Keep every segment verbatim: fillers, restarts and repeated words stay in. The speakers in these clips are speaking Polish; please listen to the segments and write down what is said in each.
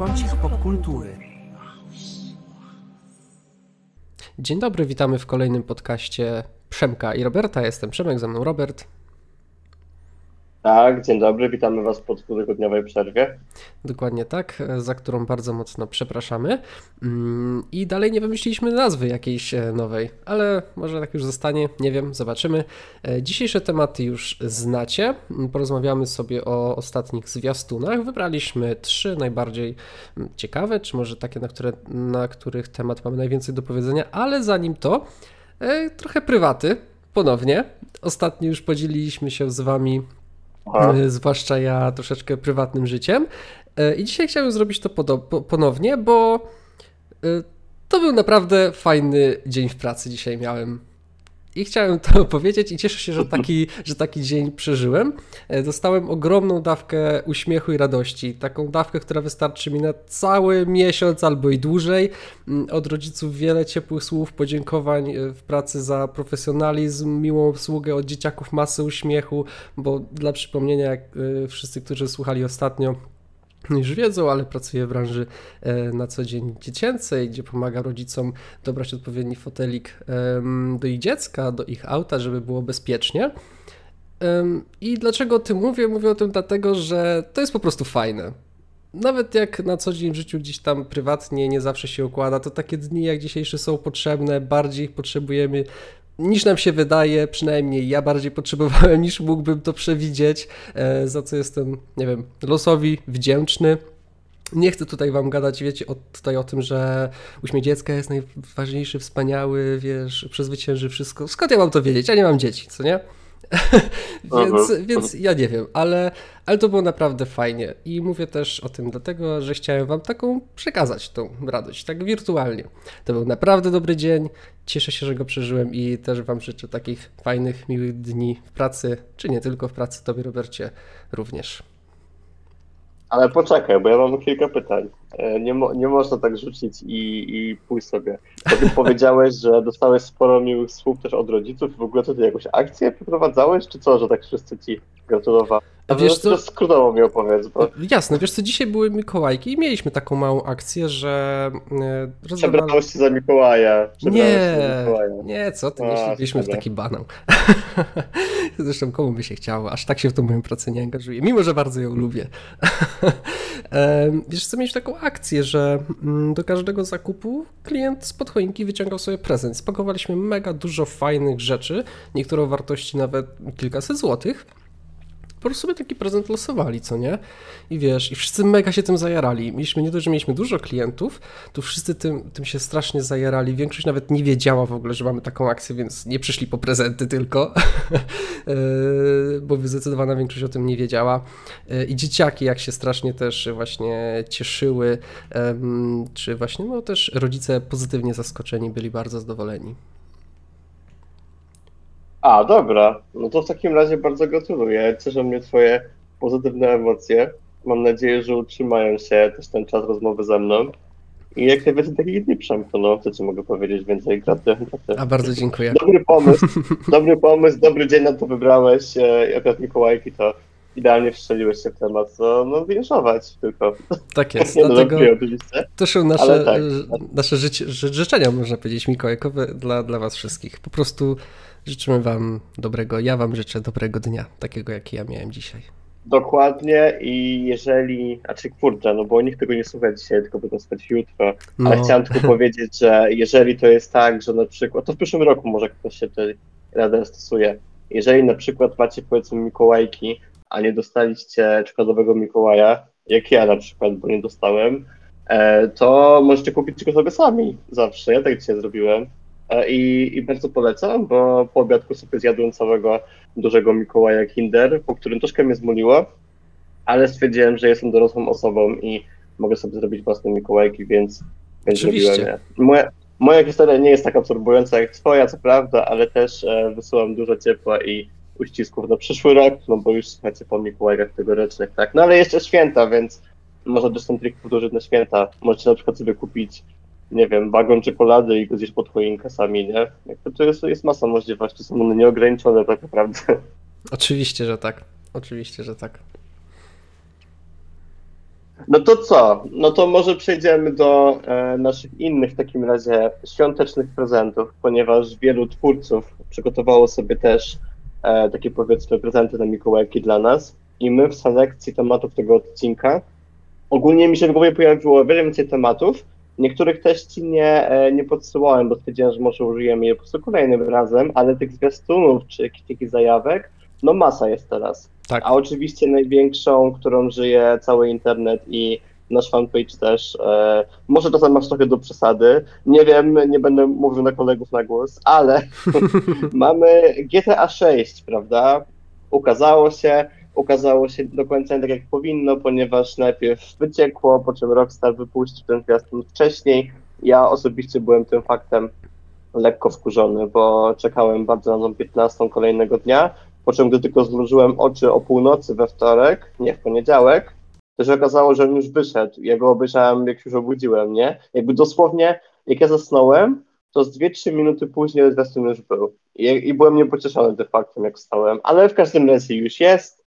Kącik Popkultury. Dzień dobry, witamy w kolejnym podcaście Przemka i Roberta. Jestem Przemek, ze mną Robert. Tak, dzień dobry, witamy Was po dwutygodniowej przerwie. Dokładnie tak, za którą bardzo mocno przepraszamy. I dalej nie wymyśliliśmy nazwy jakiejś nowej, ale może tak już zostanie, nie wiem, zobaczymy. Dzisiejsze tematy już znacie, porozmawiamy sobie o ostatnich zwiastunach. Wybraliśmy trzy najbardziej ciekawe, czy może takie, na, które, na których temat mamy najwięcej do powiedzenia, ale zanim to trochę prywaty ponownie. Ostatnio już podzieliliśmy się z Wami... Aha. Zwłaszcza ja troszeczkę prywatnym życiem i dzisiaj chciałem zrobić to podo- ponownie, bo to był naprawdę fajny dzień w pracy dzisiaj miałem i chciałem to powiedzieć i cieszę się, że taki, że taki dzień przeżyłem. Dostałem ogromną dawkę uśmiechu i radości, taką dawkę, która wystarczy mi na cały miesiąc albo i dłużej. Od rodziców wiele ciepłych słów, podziękowań w pracy za profesjonalizm, miłą obsługę, od dzieciaków masę uśmiechu, bo dla przypomnienia, jak wszyscy, którzy słuchali ostatnio, już wiedzą, ale pracuję w branży na co dzień dziecięcej, gdzie pomagam rodzicom dobrać odpowiedni fotelik do ich dziecka, do ich auta, żeby było bezpiecznie. I dlaczego o tym mówię? Mówię o tym dlatego, że to jest po prostu fajne. Nawet jak na co dzień w życiu gdzieś tam prywatnie nie zawsze się układa, to takie dni jak dzisiejsze są potrzebne, bardziej ich potrzebujemy niż nam się wydaje, przynajmniej ja bardziej potrzebowałem niż mógłbym to przewidzieć, za co jestem, nie wiem, losowi wdzięczny. Nie chcę tutaj wam gadać, wiecie, o, tutaj o tym, że uśmiech dziecka jest najważniejszy, wspaniały, wiesz, przezwycięży wszystko. Skąd ja mam to wiedzieć? Ja nie mam dzieci, co nie? więc, więc ja nie wiem, ale, ale to było naprawdę fajnie i mówię też o tym dlatego, że chciałem wam taką przekazać tą radość, tak wirtualnie. To był naprawdę dobry dzień, cieszę się, że go przeżyłem i też wam życzę takich fajnych, miłych dni w pracy, czy nie tylko w pracy, tobie Robercie również. Ale poczekaj, bo ja mam kilka pytań. Nie, mo- nie można tak rzucić i, i pójść sobie. Bo ty powiedziałeś, że dostałeś sporo miłych słów też od rodziców. W ogóle to ty jakąś akcję przeprowadzałeś, czy co, że tak wszyscy ci gratulowali? A wiesz co? Skrótowo mi opowiedz. Bo... Jasne, wiesz co, dzisiaj były Mikołajki i mieliśmy taką małą akcję, że... Przebrałeś rozdawali... się za Mikołaja. Przebrałeś nie, się za Mikołaja. nie, co ty, nie śledziliśmy w taki banał. Zresztą komu by się chciało, aż tak się w tą moją pracę nie angażuję, mimo że bardzo ją lubię. Wiesz co, mieliśmy taką akcję, że do każdego zakupu klient spod choinki wyciągał sobie prezent. Spakowaliśmy mega dużo fajnych rzeczy, niektóre o wartości nawet kilkaset złotych. Po prostu sobie taki prezent losowali, co nie? I wiesz, i wszyscy mega się tym zajarali. Mieliśmy, nie dość, że mieliśmy dużo klientów, to wszyscy tym, tym się strasznie zajarali. Większość nawet nie wiedziała w ogóle, że mamy taką akcję, więc nie przyszli po prezenty tylko, bo zdecydowana większość o tym nie wiedziała. I dzieciaki jak się strasznie też właśnie cieszyły, czy właśnie, no też rodzice pozytywnie zaskoczeni, byli bardzo zadowoleni. A, dobra, no to w takim razie bardzo gratuluję, cieszą mnie twoje pozytywne emocje, mam nadzieję, że utrzymają się też ten czas rozmowy ze mną i jak najwięcej takich dni przemkną, no to ci mogę powiedzieć więcej, gratuluję. A bardzo dziękuję. Dobry pomysł, dobry pomysł, dobry dzień na to wybrałeś i akurat Mikołajki to... Idealnie wstrzeliłeś się w temat, co no winszować tylko. Tak jest, nie dlatego to są nasze, tak, nasze życie, życzenia, można powiedzieć, mikołajkowe dla, dla was wszystkich. Po prostu życzymy wam dobrego, ja wam życzę dobrego dnia, takiego jaki ja miałem dzisiaj. Dokładnie i jeżeli, a czy kurczę, no bo nikt tego nie słucha dzisiaj, tylko będą słuchać jutro, no. Ale chciałem tylko powiedzieć, że jeżeli to jest tak, że na przykład, to w przyszłym roku może ktoś się tę radę stosuje, jeżeli na przykład macie powiedzmy Mikołajki, a nie dostaliście czekladowego Mikołaja, jak ja na przykład, bo nie dostałem, to możecie kupić go sobie sami zawsze. Ja tak dzisiaj zrobiłem i, i bardzo polecam, bo po obiadku sobie zjadłem całego dużego Mikołaja Kinder, po którym troszkę mnie zmuliło, ale stwierdziłem, że jestem dorosłą osobą i mogę sobie zrobić własne Mikołajki, więc, więc zrobiłem je. Moja, moja historia nie jest tak absorbująca jak twoja, co prawda, ale też wysyłam dużo ciepła i uścisków na przyszły rok, no bo już słuchajcie po Mikołajach tegorocznych, tak? No ale jeszcze święta, więc można też ten trik powtórzyć na święta. Możecie na przykład sobie kupić, nie wiem, wagon czekolady i go zjeść pod choinkę sami, nie? To jest, jest masa możliwości, są one nieograniczone tak naprawdę. Oczywiście, że tak. Oczywiście, że tak. No to co? No to może przejdziemy do e, naszych innych w takim razie świątecznych prezentów, ponieważ wielu twórców przygotowało sobie też e, takie powiedzmy prezenty na Mikołajki dla nas i my w selekcji tematów tego odcinka ogólnie mi się w głowie pojawiło wiele więcej tematów. Niektórych też ci nie, e, nie podsyłałem, bo stwierdziłem, że może użyjemy je po prostu kolejnym razem, ale tych zwiastunów czy jakichś takich zajawek no masa jest teraz. Tak. A oczywiście największą, którą żyje cały internet i nasz fanpage też, e, może czasem masz trochę do przesady, nie wiem, nie będę mówił na kolegów na głos, ale mamy G T A sześć, prawda? Ukazało się, ukazało się do końca nie tak jak powinno, ponieważ najpierw wyciekło, po czym Rockstar wypuścił ten zwiastun wcześniej. Ja osobiście byłem tym faktem lekko wkurzony, bo czekałem bardzo na tą piętnastą kolejnego dnia, po czym gdy tylko zmrużyłem oczy o północy we wtorek, nie w poniedziałek, to się okazało, że on już wyszedł. Ja go obejrzałem, jak już obudziłem, nie? Jakby dosłownie, jak ja zasnąłem, to z dwie trzy minuty później zwiastun już był. I, i byłem niepocieszony tym faktem, jak wstałem. Ale w każdym razie już jest.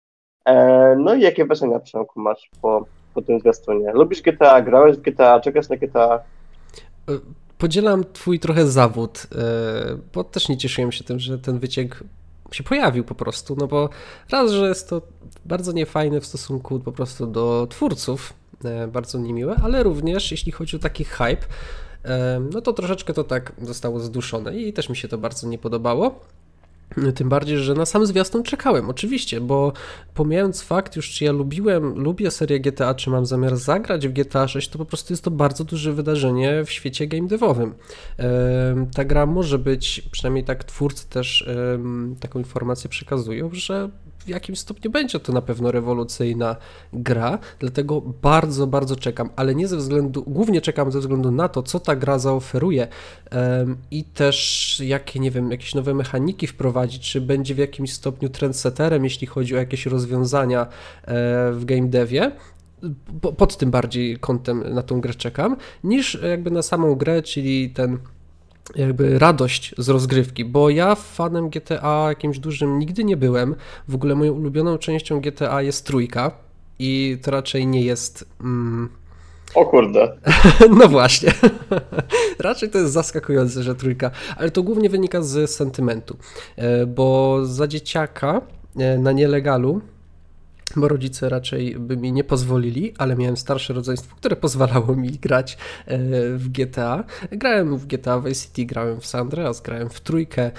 Eee, no i jakie wrażenia, Przemku, masz po, po tym zwiastunie? Lubisz G T A, grałeś w G T A, czekasz na G T A? Podzielam twój trochę zawód, bo też nie cieszyłem się tym, że ten wyciek się pojawił po prostu, no bo raz, że jest to bardzo niefajne w stosunku po prostu do twórców, bardzo niemiłe, ale również jeśli chodzi o taki hype, no to troszeczkę to tak zostało zduszone i też mi się to bardzo nie podobało. Tym bardziej, że na sam zwiastun czekałem, oczywiście, bo pomijając fakt już, czy ja lubiłem, lubię serię G T A, czy mam zamiar zagrać w G T A sześć, to po prostu jest to bardzo duże wydarzenie w świecie game devowym. Ta gra może być, przynajmniej tak twórcy też taką informację przekazują, że w jakim stopniu będzie to na pewno rewolucyjna gra, dlatego bardzo, bardzo czekam, ale nie ze względu, głównie czekam ze względu na to, co ta gra zaoferuje um, i też jakie, nie wiem, jakieś nowe mechaniki wprowadzi, czy będzie w jakimś stopniu trendseterem, jeśli chodzi o jakieś rozwiązania e, w game devie. Bo pod tym bardziej kątem na tą grę czekam, niż jakby na samą grę, czyli ten jakby radość z rozgrywki, bo ja fanem G T A jakimś dużym nigdy nie byłem. W ogóle moją ulubioną częścią G T A jest trójka i to raczej nie jest... Mm... O kurde. No właśnie. Raczej to jest zaskakujące, że trójka, ale to głównie wynika z sentymentu, bo za dzieciaka na nielegalu, bo rodzice raczej by mi nie pozwolili, ale miałem starsze rodzeństwo, które pozwalało mi grać w G T A. Grałem w G T A Vice City, grałem w San Andreas, grałem w trójkę.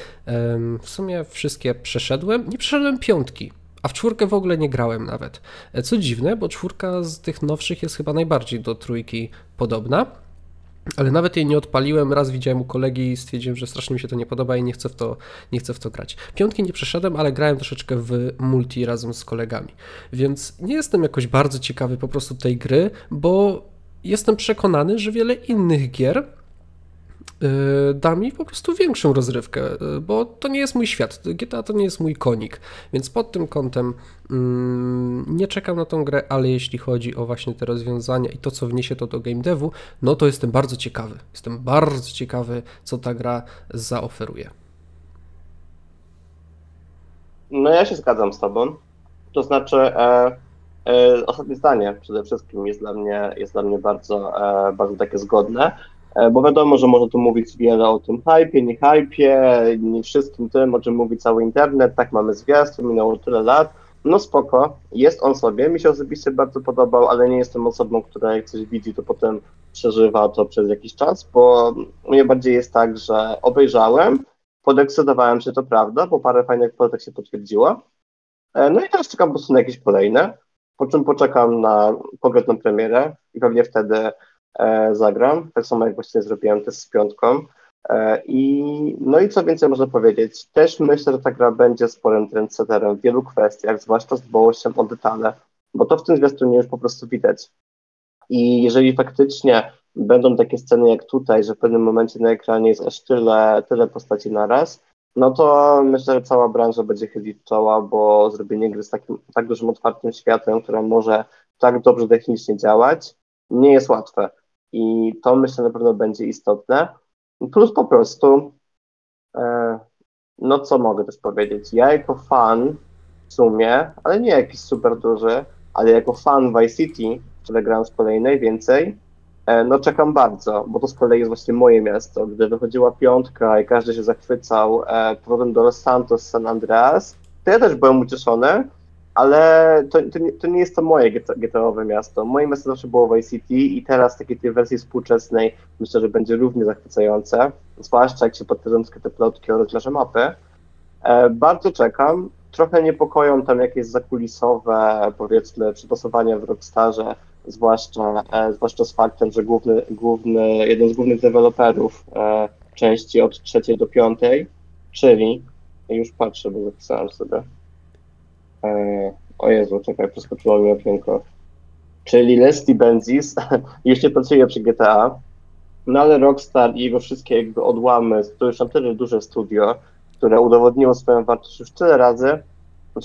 W sumie wszystkie przeszedłem. Nie przeszedłem piątki, a w czwórkę w ogóle nie grałem nawet. Co dziwne, bo czwórka z tych nowszych jest chyba najbardziej do trójki podobna. Ale nawet jej nie odpaliłem, raz widziałem u kolegi i stwierdziłem, że strasznie mi się to nie podoba i nie chcę w to, nie chcę w to grać. Piątki nie przeszedłem, ale grałem troszeczkę w multi razem z kolegami, więc nie jestem jakoś bardzo ciekawy po prostu tej gry, bo jestem przekonany, że wiele innych gier da mi po prostu większą rozrywkę, bo to nie jest mój świat, G T A to nie jest mój konik, więc pod tym kątem mm, nie czekam na tą grę, ale jeśli chodzi o właśnie te rozwiązania i to, co wniesie to do game devu, no to jestem bardzo ciekawy, jestem bardzo ciekawy, co ta gra zaoferuje. No ja się zgadzam z tobą, to znaczy e, e, ostatnie zdanie przede wszystkim jest dla mnie, jest dla mnie bardzo, e, bardzo takie zgodne, bo wiadomo, że można tu mówić wiele o tym hypie, nie hypie, nie wszystkim tym, o czym mówi cały internet, tak mamy zwiastun, minęło tyle lat, no spoko, jest on sobie, mi się osobiście bardzo podobał, ale nie jestem osobą, która jak coś widzi, to potem przeżywa to przez jakiś czas, bo mnie bardziej jest tak, że obejrzałem, podekscytowałem się, to prawda, bo parę fajnych plotek się potwierdziło, no i teraz czekam po prostu na jakieś kolejne, po czym poczekam na konkretną premierę i pewnie wtedy E, zagram, tak samo jak właśnie zrobiłem też z piątką e, i no i co więcej można powiedzieć, też myślę, że ta gra będzie sporym trendseterem w wielu kwestiach, zwłaszcza z dbałością o detale, bo to w tym zwiastunie już po prostu widać i jeżeli faktycznie będą takie sceny jak tutaj, że w pewnym momencie na ekranie jest aż tyle, tyle postaci naraz, no to myślę, że cała branża będzie chylić czoła, bo zrobienie gry z takim, tak dużym otwartym światem, które może tak dobrze technicznie działać, nie jest łatwe. I to myślę na pewno będzie istotne, plus po prostu, e, no co mogę też powiedzieć, ja jako fan w sumie, ale nie jakiś super duży, ale jako fan Vice City które grałem z kolei najwięcej, no czekam bardzo, bo to z kolei jest właśnie moje miasto. Gdy wychodziła piątka i każdy się zachwycał powrotem do Los Santos, San Andreas, to ja też byłem ucieszony, ale to, to, nie, to nie jest to moje G T A-owe miasto. Moje miasto zawsze było Vice City i teraz takiej tej wersji współczesnej myślę, że będzie równie zachwycające, zwłaszcza jak się potwierdzą te plotki o rozmiarze mapy. E, bardzo czekam, trochę niepokoją tam jakieś zakulisowe, powiedzmy, przypasowania w Rockstarze, zwłaszcza, e, zwłaszcza z faktem, że główny, główny, jeden z głównych deweloperów e, części od trzeciej do piątej, czyli, już patrzę, bo zapisałem sobie, o Jezu, czekaj, przeskoczyło mi okienko. Czyli Leslie Benzies już nie pracuje przy G T A, no ale Rockstar i jego wszystkie jakby odłamy, to już na tyle duże studio, które udowodniło swoją wartość już tyle razy,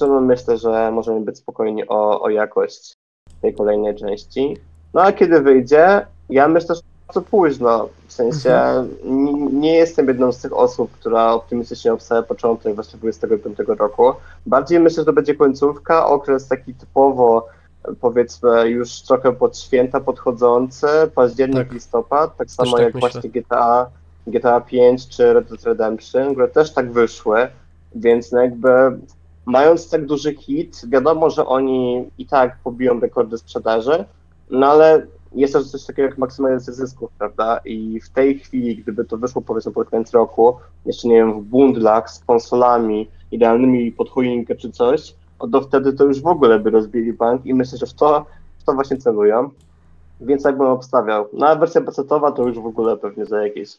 no myślę, że możemy być spokojni o, o jakość tej kolejnej części. No a kiedy wyjdzie, ja myślę, że bardzo późno, w sensie mhm. n- nie jestem jedną z tych osób, która optymistycznie obstawia początek właśnie dwudziestego piątego roku. Bardziej myślę, że to będzie końcówka, okres taki typowo, powiedzmy, już trochę pod święta podchodzący, październik, tak. listopad, tak samo też jak tak właśnie G T A, G T A pięć czy Red Dead Redemption, które też tak wyszły, więc no jakby mając tak duży hit, wiadomo, że oni i tak pobiją rekordy sprzedaży, no ale jest też coś takiego jak maksymalizacja zysków, prawda? I w tej chwili, gdyby to wyszło powiedzmy pod koniec roku, jeszcze nie wiem, w bundlach z konsolami idealnymi pod choinkę czy coś, to wtedy to już w ogóle by rozbili bank i myślę, że w to, w to właśnie celują, więc tak bym obstawiał. No a wersja pecetowa to już w ogóle pewnie za jakieś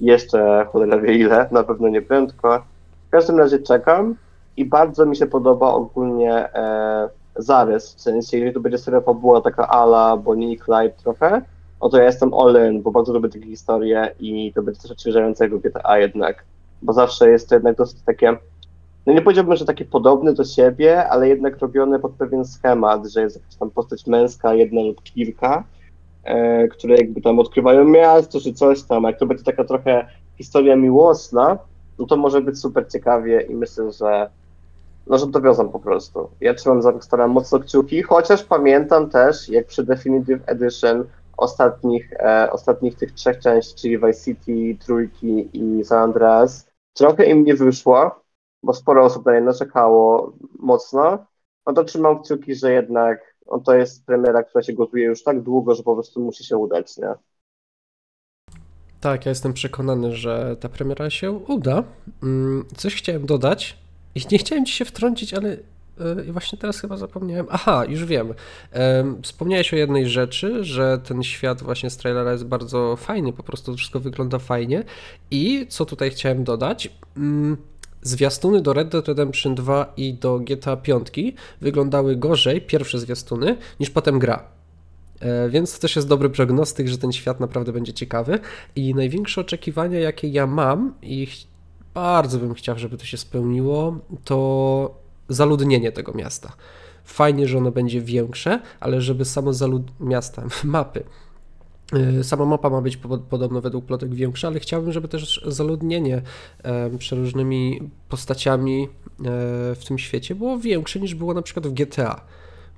jeszcze cholera wie ile, na pewno nie prędko. W każdym razie czekam i bardzo mi się podoba ogólnie e, zarys, w sensie, jeżeli to będzie seria fabuła taka ala Bonnie i Clyde trochę, o to ja jestem all-in, bo bardzo lubię takie historie i to będzie coś odświeżającego G T A jednak, bo zawsze jest to jednak dosyć takie, no nie powiedziałbym, że takie podobne do siebie, ale jednak robione pod pewien schemat, że jest jakaś tam postać męska, jedna lub kilka, e, które jakby tam odkrywają miasto czy coś tam, a jak to będzie taka trochę historia miłosna, no to może być super ciekawie i myślę, że no, że dowiozą po prostu. Ja trzymam za Rockstara mocno kciuki, chociaż pamiętam też, jak przy Definitive Edition ostatnich, e, ostatnich tych trzech części, czyli Vice City, Trójki i San Andreas, trochę im nie wyszło, bo sporo osób na nie naczekało mocno, no to trzymam kciuki, że jednak no, to jest premiera, która się gotuje już tak długo, że po prostu musi się udać, nie? Tak, ja jestem przekonany, że ta premiera się uda. Coś chciałem dodać, i nie chciałem ci się wtrącić, ale yy, właśnie teraz chyba zapomniałem. Aha, już wiem. Yy, wspomniałeś o jednej rzeczy, że ten świat właśnie z trailera jest bardzo fajny, po prostu wszystko wygląda fajnie. I co tutaj chciałem dodać? Yy, zwiastuny do Red Dead Redemption dwa i do G T A pięć wyglądały gorzej, pierwsze zwiastuny, niż potem gra. Więc to też jest dobry prognostyk, że ten świat naprawdę będzie ciekawy. I największe oczekiwania, jakie ja mam i bardzo bym chciał, żeby to się spełniło, to zaludnienie tego miasta. Fajnie, że ono będzie większe, ale żeby samo zaludnienie miasta, mapy. Sama mapa ma być podobno według plotek większa, ale chciałbym, żeby też zaludnienie przeróżnymi postaciami w tym świecie było większe niż było na przykład w G T A,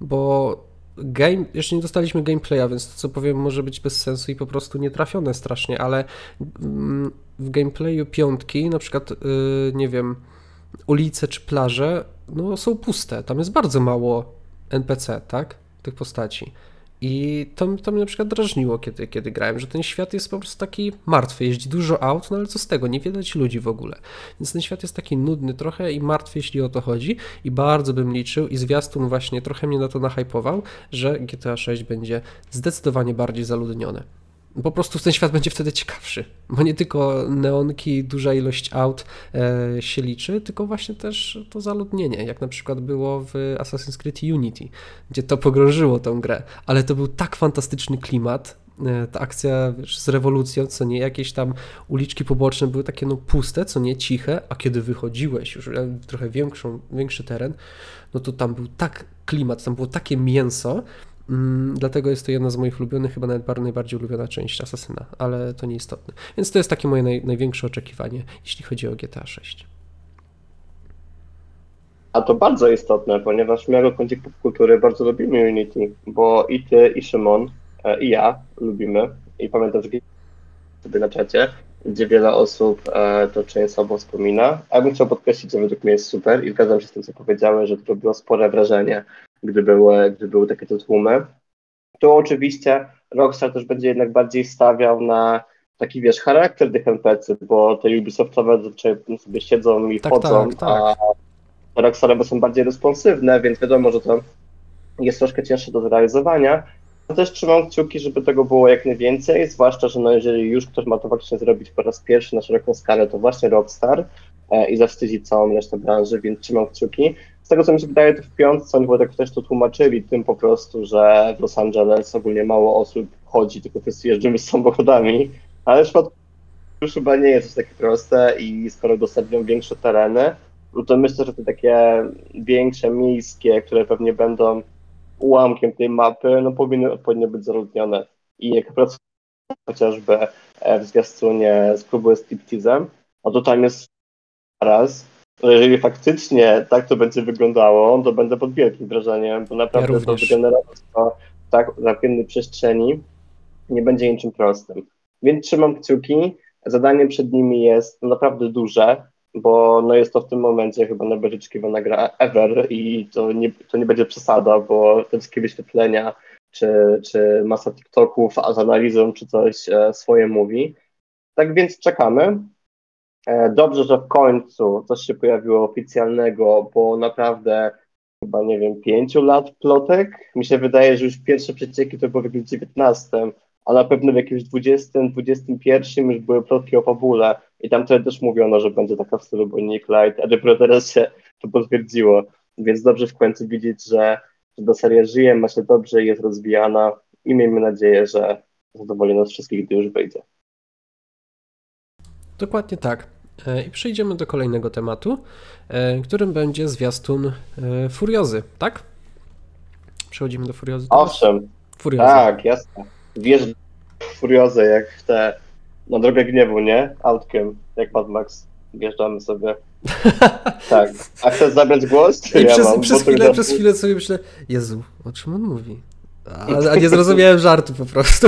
bo Game, jeszcze nie dostaliśmy gameplaya, więc to co powiem może być bez sensu i po prostu nietrafione strasznie, ale w gameplayu piątki na przykład, yy, nie wiem, ulice czy plaże, no są puste, tam jest bardzo mało N P C, tak, tych postaci i to, to mnie na przykład drażniło, kiedy, kiedy grałem, że ten świat jest po prostu taki martwy, jeździ dużo aut, no ale co z tego, nie widać ludzi w ogóle, więc ten świat jest taki nudny trochę i martwy, jeśli o to chodzi i bardzo bym liczył i zwiastun właśnie trochę mnie na to nahypował, że G T A sześć będzie zdecydowanie bardziej zaludnione. Po prostu ten świat będzie wtedy ciekawszy, bo nie tylko neonki, duża ilość aut e, się liczy, tylko właśnie też to zaludnienie, jak na przykład było w Assassin's Creed Unity, gdzie to pogrążyło tą grę, ale to był tak fantastyczny klimat, e, ta akcja wiesz, z rewolucją, co nie, jakieś tam uliczki poboczne były takie no puste, co nie, ciche, a kiedy wychodziłeś już trochę większą, większy teren, no to tam był tak klimat, tam było takie mięso. Mm, dlatego jest to jedna z moich ulubionych, chyba nawet najbardziej ulubiona część Asasyna, ale to nieistotne. Więc to jest takie moje naj, największe oczekiwanie, jeśli chodzi o G T A sześć. A to bardzo istotne, ponieważ my jako Kącik Popkultury bardzo lubimy Unity, bo i ty, i Szymon, i ja lubimy. I pamiętam, że sobie na czacie, gdzie wiele osób e, to często wspomina. A ja bym chciał podkreślić, że według mnie jest super i zgadzam się z tym, co powiedziałem, że to było spore wrażenie, gdy były, gdy były takie te tłumy. Tu oczywiście Rockstar też będzie jednak bardziej stawiał na taki, wiesz, charakter tych en pi si, bo te Ubisoftowe zazwyczaj sobie siedzą i tak, chodzą, tak, tak. A Rockstarowe są bardziej responsywne, więc wiadomo, że to jest troszkę cięższe do zrealizowania. Też trzymam kciuki, żeby tego było jak najwięcej, zwłaszcza, że no jeżeli już ktoś ma to faktycznie zrobić po raz pierwszy na szeroką skalę, to właśnie Rockstar e, i zawstydzić całą resztę branży, więc trzymam kciuki. Z tego, co mi się wydaje, to w piątce oni tak też to tłumaczyli tym po prostu, że w Los Angeles ogólnie mało osób chodzi, tylko wszyscy jeżdżą z samochodami, ale w przypadku już chyba nie jest to takie proste i skoro dostarczą większe tereny, to myślę, że te takie większe, miejskie, które pewnie będą ułamkiem tej mapy, no powinno, powinno być zaludnione. I jak pracuje chociażby w zwiastunie z klubu z Striptizem, no to tam jest raz, no jeżeli faktycznie tak to będzie wyglądało, to będę pod wielkim wrażeniem, bo naprawdę ja to wygenerować to w tak zapiętej przestrzeni nie będzie niczym prostym. Więc trzymam kciuki, zadanie przed nimi jest naprawdę duże, bo no jest to w tym momencie chyba najbardziej oczekiwana gra ever i to nie, to nie będzie przesada, bo te wszystkie wyświetlenia, czy, czy masa TikToków, a z analizą, czy coś e, swoje mówi. Tak więc czekamy. E, dobrze, że w końcu coś się pojawiło oficjalnego, bo naprawdę chyba, nie wiem, pięciu lat plotek. Mi się wydaje, że już pierwsze przecieki to było w jakimś dziewiętnastym, a na pewno w jakimś dwudziestym, dwudziestym pierwszym już były plotki o fabule i tam wtedy też mówiono, że będzie taka w stylu Bonnie i Clyde, a dopiero teraz się to potwierdziło, więc dobrze w końcu widzieć, że, że ta seria żyje, ma się dobrze, jest rozwijana i miejmy nadzieję, że zadowoli nas wszystkich, gdy już wejdzie. Dokładnie tak. I przejdziemy do kolejnego tematu, którym będzie zwiastun Furiozy, tak? Przechodzimy do Furiozy. Owszem, Furiozy. Tak, jasne. Wiesz Furiozę jak w te, na drogę gniewu, nie? Autkiem, jak Mad Max, wjeżdżamy sobie. Tak. A chcesz zabrać głos? Czy I ja przez, mam? Przez, chwilę, przez chwilę sobie myślę, Jezu, o czym on mówi? A, a nie zrozumiałem żartu po prostu.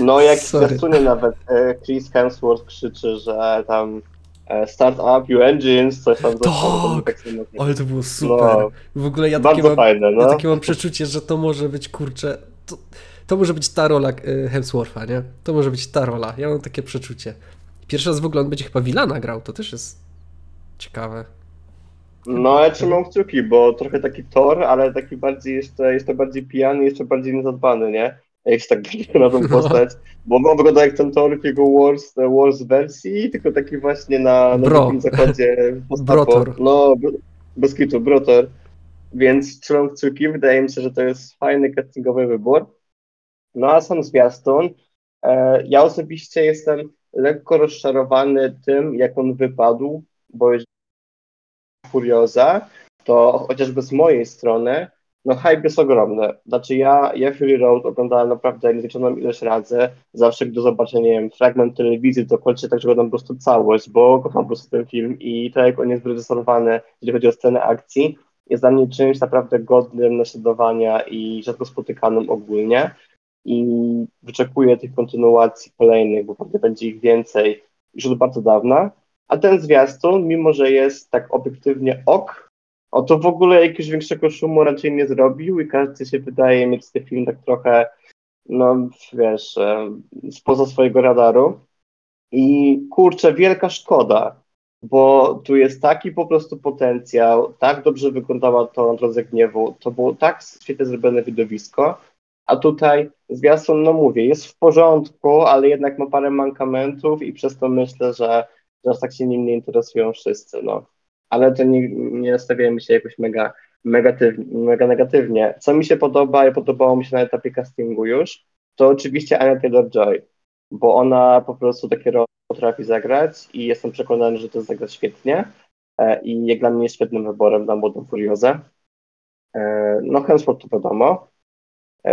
No jak w zwiastunie nawet Chris Hemsworth krzyczy, że tam start up your engines, coś tam. Tak, ale to było super. No, w ogóle ja takie, mam, fajne, no. ja takie mam przeczucie, że to może być, kurczę, to... To może być ta rola Hemswortha, nie? To może być ta rola. Ja mam takie przeczucie. Pierwszy raz w ogóle on będzie chyba Villana grał, to też jest ciekawe. No, ja trzymam kciuki, bo trochę taki Thor, ale taki bardziej jeszcze, jeszcze bardziej pijany, jeszcze bardziej niezadbany, nie? Jak się tak na tą postać. Bo on wygląda jak ten Thor w jego Wars, Wars wersji, tylko taki właśnie na, na takim zachodzie postapo. No, bez kitu, Brotor. Więc trzymam kciuki, wydaje mi się, że to jest fajny castingowy wybór. No a sam zwiastun, e, ja osobiście jestem lekko rozczarowany tym, jak on wypadł, bo jeżeli Furiosa, to chociażby z mojej strony, no hype jest ogromny. Znaczy ja, ja Fury Road oglądałem naprawdę niezliczoną ilość razy, zawsze gdy zobaczę, nie wiem, fragment telewizji, to kończę tak, że oglądam po prostu całość, bo kocham po prostu ten film i tak jak on jest wyreżyserowany, jeżeli chodzi o scenę akcji, jest dla mnie czymś naprawdę godnym naśladowania i rzadko spotykanym ogólnie. I wyczekuję tych kontynuacji kolejnych, bo pewnie będzie ich więcej już od bardzo dawna. A ten zwiastun, mimo że jest tak obiektywnie ok, o to w ogóle jakiegoś większego szumu raczej nie zrobił i każdy się wydaje mieć ten film tak trochę, no wiesz, spoza swojego radaru. I kurczę, wielka szkoda, bo tu jest taki po prostu potencjał, tak dobrze wyglądała to na drodze gniewu, to było tak świetnie zrobione widowisko. A tutaj zwiastun, no mówię, jest w porządku, ale jednak ma parę mankamentów i przez to myślę, że, że aż tak się nim nie interesują wszyscy, no. Ale to nie, nie nastawiają się jakoś mega, mega negatywnie. Co mi się podoba i podobało mi się na etapie castingu już, to oczywiście Anya Taylor-Joy, bo ona po prostu takie role potrafi zagrać i jestem przekonany, że to zagra świetnie i jak dla mnie jest świetnym wyborem na młodą Furiozę. No Hemsworth to wiadomo.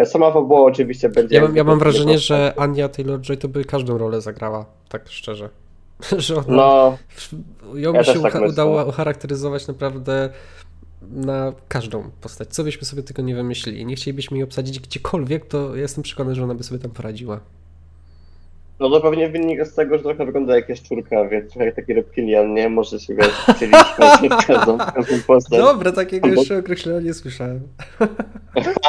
Sama fabuła oczywiście będzie... Ja, ja mam wrażenie, że Anya Taylor-Joy to by każdą rolę zagrała, tak szczerze. że ona, no, ją ja się tak udało ucharakteryzować naprawdę na każdą postać. Co byśmy sobie tylko nie wymyślili. Nie chcielibyśmy jej obsadzić gdziekolwiek, to ja jestem przekonany, że ona by sobie tam poradziła. No to pewnie wynika z tego, że trochę wygląda jak jaszczurka, więc trochę taki reptilian, nie? Może się chcieli skończyć każdą postać. Dobra, takiego Albo... jeszcze określenia nie słyszałem.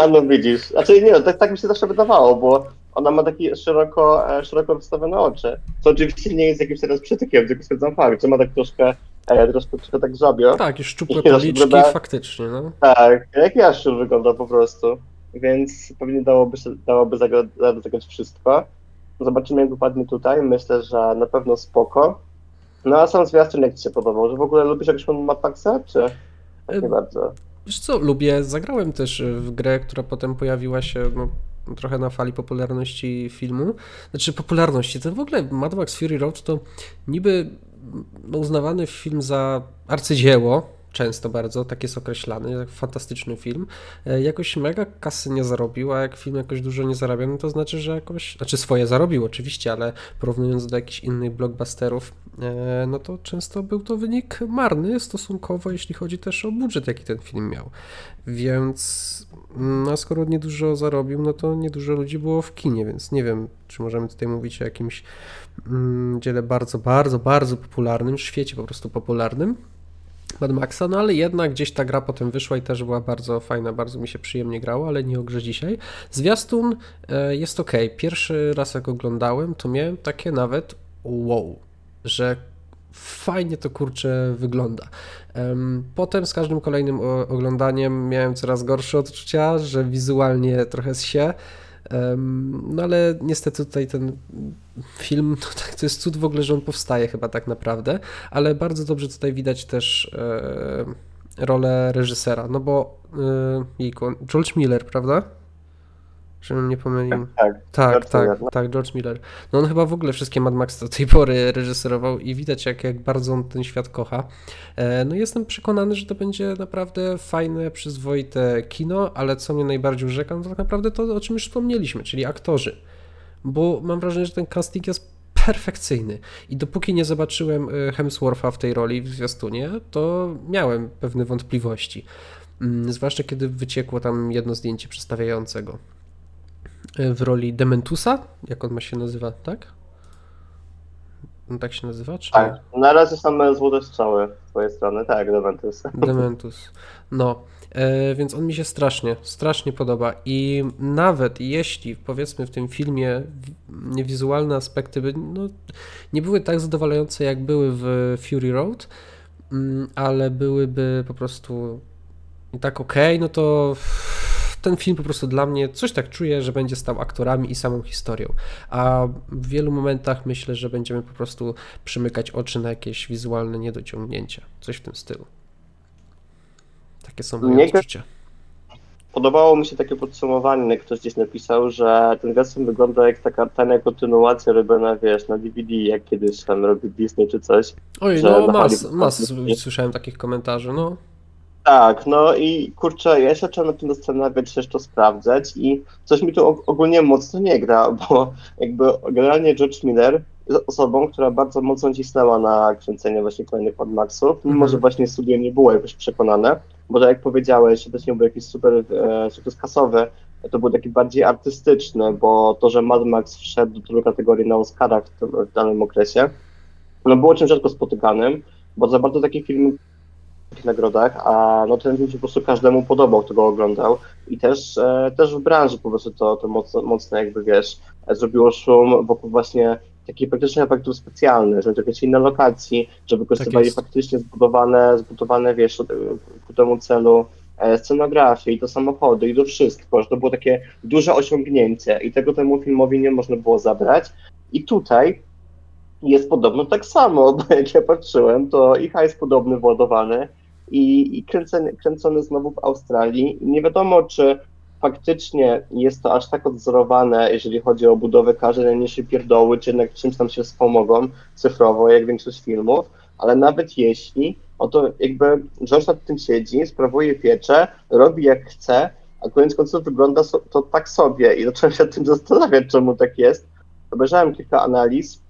A no widzisz. Znaczy nie, no, tak, tak mi się zawsze wydawało, bo ona ma takie szeroko, szeroko wystawione oczy. Co oczywiście nie jest jakimś teraz przytykiem, tylko stwierdzam fakt, że ma tak troszkę E, troszkę, troszkę tak żabio. Tak, już szczupłe policzki, wygląda... faktycznie. No. Tak, jak jaszczur wygląda po prostu. Więc pewnie dałoby się, dałoby zagrać wszystko. Zobaczymy, jak wypadnie tutaj. Myślę, że na pewno spoko. No a sam zwiastun jak ci się podobał? Że w ogóle lubisz jakiegoś Mad Maxa, czy tak nie bardzo? Wiesz co, lubię. Zagrałem też w grę, która potem pojawiła się no, trochę na fali popularności filmu. Znaczy popularności. To w ogóle Mad Max Fury Road to niby no, uznawany film za arcydzieło, często bardzo, tak jest określany, jak fantastyczny film, jakoś mega kasy nie zarobił, a jak film jakoś dużo nie zarabia, no to znaczy, że jakoś, znaczy swoje zarobił oczywiście, ale porównując do jakichś innych blockbusterów, no to często był to wynik marny stosunkowo, jeśli chodzi też o budżet, jaki ten film miał. Więc no, skoro niedużo zarobił, no to niedużo ludzi było w kinie, więc nie wiem, czy możemy tutaj mówić o jakimś mm, dziele bardzo, bardzo, bardzo popularnym, świecie po prostu popularnym Mad Maxa, no ale jednak gdzieś ta gra potem wyszła i też była bardzo fajna, bardzo mi się przyjemnie grało, ale nie o grze dzisiaj. Zwiastun jest okej. Okay. Pierwszy raz jak oglądałem, to miałem takie nawet wow, że fajnie to kurczę wygląda. Potem z każdym kolejnym oglądaniem miałem coraz gorsze odczucia, że wizualnie trochę się. No ale niestety tutaj ten film, no tak, to jest cud w ogóle, że on powstaje chyba tak naprawdę, ale bardzo dobrze tutaj widać też e, rolę reżysera, no bo e, George Miller, prawda? Żebym nie pomylił. Tak, tak, George tak, Miller, no? tak, George Miller. No on chyba w ogóle wszystkie Mad Max do tej pory reżyserował i widać jak, jak bardzo on ten świat kocha. E, no jestem przekonany, że to będzie naprawdę fajne, przyzwoite kino, ale co mnie najbardziej urzeka, no to tak naprawdę to, o czym już wspomnieliśmy, czyli aktorzy. Bo mam wrażenie, że ten casting jest perfekcyjny i dopóki nie zobaczyłem Hemswortha w tej roli w zwiastunie, to miałem pewne wątpliwości. Mm, zwłaszcza kiedy wyciekło tam jedno zdjęcie przedstawiające go w roli Dementusa, jak on ma się nazywa, tak? On tak się nazywa, czy tak, nie? Na razie same złote strzały z twojej strony, tak, Dementus. Dementus, no, e, więc on mi się strasznie, strasznie podoba i nawet jeśli, powiedzmy, w tym filmie wizualne aspekty by, no, nie były tak zadowalające, jak były w Fury Road, ale byłyby po prostu i tak okej, okay, no to... Ten film po prostu dla mnie coś tak czuję, że będzie stał aktorami i samą historią, a w wielu momentach myślę, że będziemy po prostu przymykać oczy na jakieś wizualne niedociągnięcia, coś w tym stylu. Takie są moje nie, odczucia. Podobało mi się takie podsumowanie, ktoś gdzieś napisał, że ten western wygląda jak taka tania kontynuacja robiona, wiesz, na D V D, jak kiedyś tam robi Disney czy coś. Oj, no mas, mas słyszałem takich komentarzy, no. Tak, no i kurczę, ja się zacząłem na tym zastanawiać, jeszcze to sprawdzać i coś mi tu ogólnie mocno nie gra, bo jakby generalnie George Miller jest osobą, która bardzo mocno cisnęła na kręcenie właśnie kolejnych Mad Maxów, mm-hmm. mimo że właśnie studio nie było jakoś przekonane, bo tak jak powiedziałeś, to też nie był jakiś super e, sukces kasowy, to był taki bardziej artystyczny, bo to, że Mad Max wszedł do drugiej kategorii na Oscarach w, tym, w danym okresie, no było czymś rzadko spotykanym, bo za bardzo takie filmy w nagrodach, a no ten film się po prostu każdemu podobał, kto go oglądał i też, e, też w branży po prostu to, to mocno, mocno jakby wiesz, zrobiło szum wokół właśnie takich praktycznych efektów specjalnych, że jakieś inne lokacji, że wykorzystywali tak faktycznie zbudowane, zbudowane wiesz, ku temu celu e, scenografię i to samochody i to wszystko, że to było takie duże osiągnięcie i tego temu filmowi nie można było zabrać i tutaj jest podobno tak samo, bo jak ja patrzyłem, to i hajs podobny władowany i, i kręcony, kręcony znowu w Australii. Nie wiadomo, czy faktycznie jest to aż tak odzorowane, jeżeli chodzi o budowę każdej najmniejszej pierdoły, czy jednak czymś tam się wspomogą cyfrowo, jak większość filmów, ale nawet jeśli, no to jakby George nad tym siedzi, sprawuje pieczę, robi jak chce, a koniec końców wygląda so, to tak sobie i zacząłem się nad tym zastanawiać, czemu tak jest. Obejrzałem kilka analiz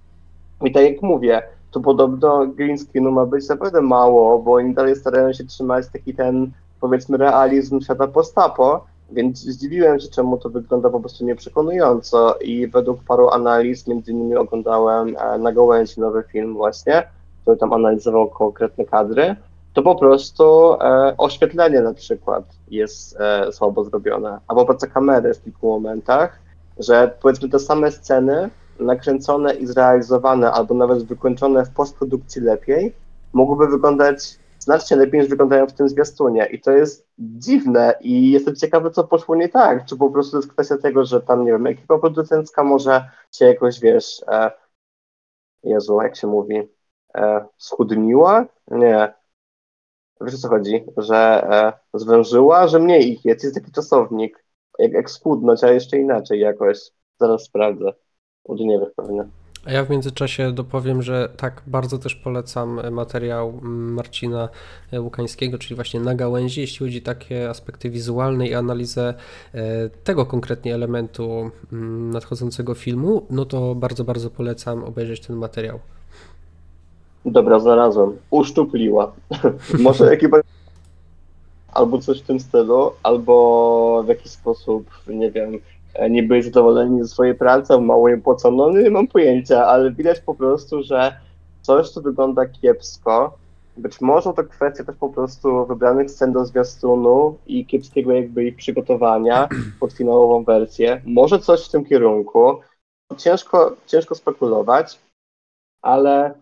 i tak jak mówię, tu podobno green screenu ma być naprawdę mało, bo oni dalej starają się trzymać taki ten, powiedzmy, realizm świata postapo, więc zdziwiłem się, czemu to wygląda po prostu nieprzekonująco i według paru analiz, między innymi oglądałem na Gołęzi nowy film właśnie, który tam analizował konkretne kadry, to po prostu e, oświetlenie na przykład jest e, słabo zrobione, albo praca kamery w kilku momentach, że powiedzmy te same sceny nakręcone i zrealizowane, albo nawet wykończone w postprodukcji lepiej, mogłyby wyglądać znacznie lepiej niż wyglądają w tym zwiastunie i to jest dziwne i jestem ciekawy, co poszło nie tak, czy po prostu to jest kwestia tego, że tam, nie wiem, ekipa producencka może się jakoś, wiesz, e, Jezu, jak się mówi, e, schudniła? Nie. Wiesz, o co chodzi, że e, zwężyła, że mniej ich jest, jest taki czasownik, jak, jak schudnąć, a jeszcze inaczej jakoś, zaraz sprawdzę, u Dniewych pewnie. A ja w międzyczasie dopowiem, że tak, bardzo też polecam materiał Marcina Łukańskiego, czyli właśnie Na Gałęzi, jeśli chodzi o takie aspekty wizualne i analizę tego konkretnie elementu nadchodzącego filmu, no to bardzo, bardzo polecam obejrzeć ten materiał. Dobra, znalazłem. Uszczupliła. Może ekipa albo coś w tym stylu, albo w jakiś sposób, nie wiem, nie byli zadowoleni ze swojej pracy, mało je płacono, no nie mam pojęcia, ale widać po prostu, że coś tu wygląda kiepsko. Być może to kwestia też po prostu wybranych scen do zwiastunu i kiepskiego jakby ich przygotowania pod finałową wersję. Może coś w tym kierunku. Ciężko, ciężko spekulować, ale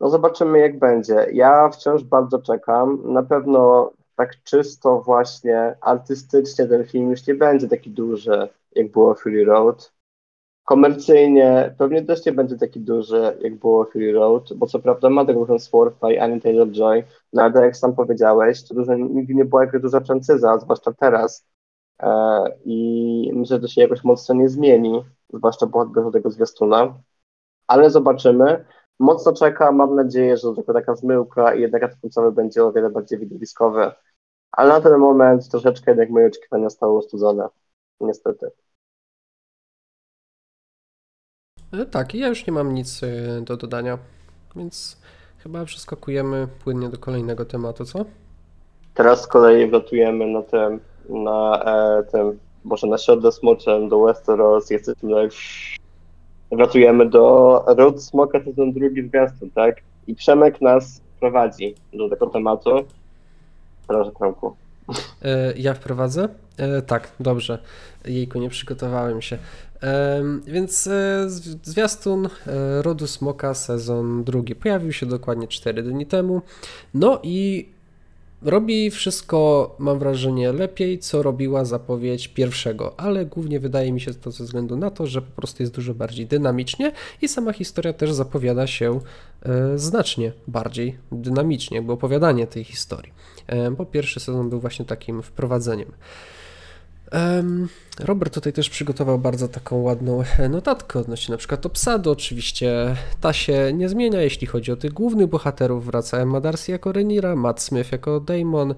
no zobaczymy, jak będzie. Ja wciąż bardzo czekam. Na pewno tak czysto właśnie artystycznie ten film już nie będzie taki duży, jak było Fury Road. Komercyjnie pewnie też nie będzie taki duży, jak było Fury Road, bo co prawda ma tego Hemswortha i Anię Taylor-Joy, no ale jak sam powiedziałeś, to dużo, nigdy nie była jakaś duża franczyza, zwłaszcza teraz. E, I myślę, że to się jakoś mocno nie zmieni, zwłaszcza po odbioru tego zwiastuna. Ale zobaczymy. Mocno czeka, mam nadzieję, że to tylko taka zmyłka i jednak końcowy będzie o wiele bardziej widowiskowy. Ale na ten moment troszeczkę jednak moje oczekiwania stały ostudzone. Niestety. Tak, ja już nie mam nic do dodania, więc chyba przeskakujemy płynnie do kolejnego tematu, co? Teraz z kolei wlatujemy na tym, na e, tym, może na środę smoczem do Westeros, jesteśmy, wlatujemy do Ród Smoka, to ten drugi zwiastun, tak? I Przemek nas prowadzi do tego tematu. Proszę, Przemek. Ja wprowadzę? Tak, dobrze. Jejku, nie przygotowałem się. Więc zwiastun Rodu Smoka sezon drugi pojawił się dokładnie cztery dni temu. No i robi wszystko, mam wrażenie, lepiej, co robiła zapowiedź pierwszego, ale głównie wydaje mi się to ze względu na to, że po prostu jest dużo bardziej dynamicznie i sama historia też zapowiada się znacznie bardziej dynamicznie, jakby opowiadanie tej historii, bo pierwszy sezon był właśnie takim wprowadzeniem. Robert tutaj też przygotował bardzo taką ładną notatkę odnośnie na przykład obsady. Oczywiście ta się nie zmienia, jeśli chodzi o tych głównych bohaterów. Wraca Emma Darcy jako Rhaenyra, Matt Smith jako Daemon,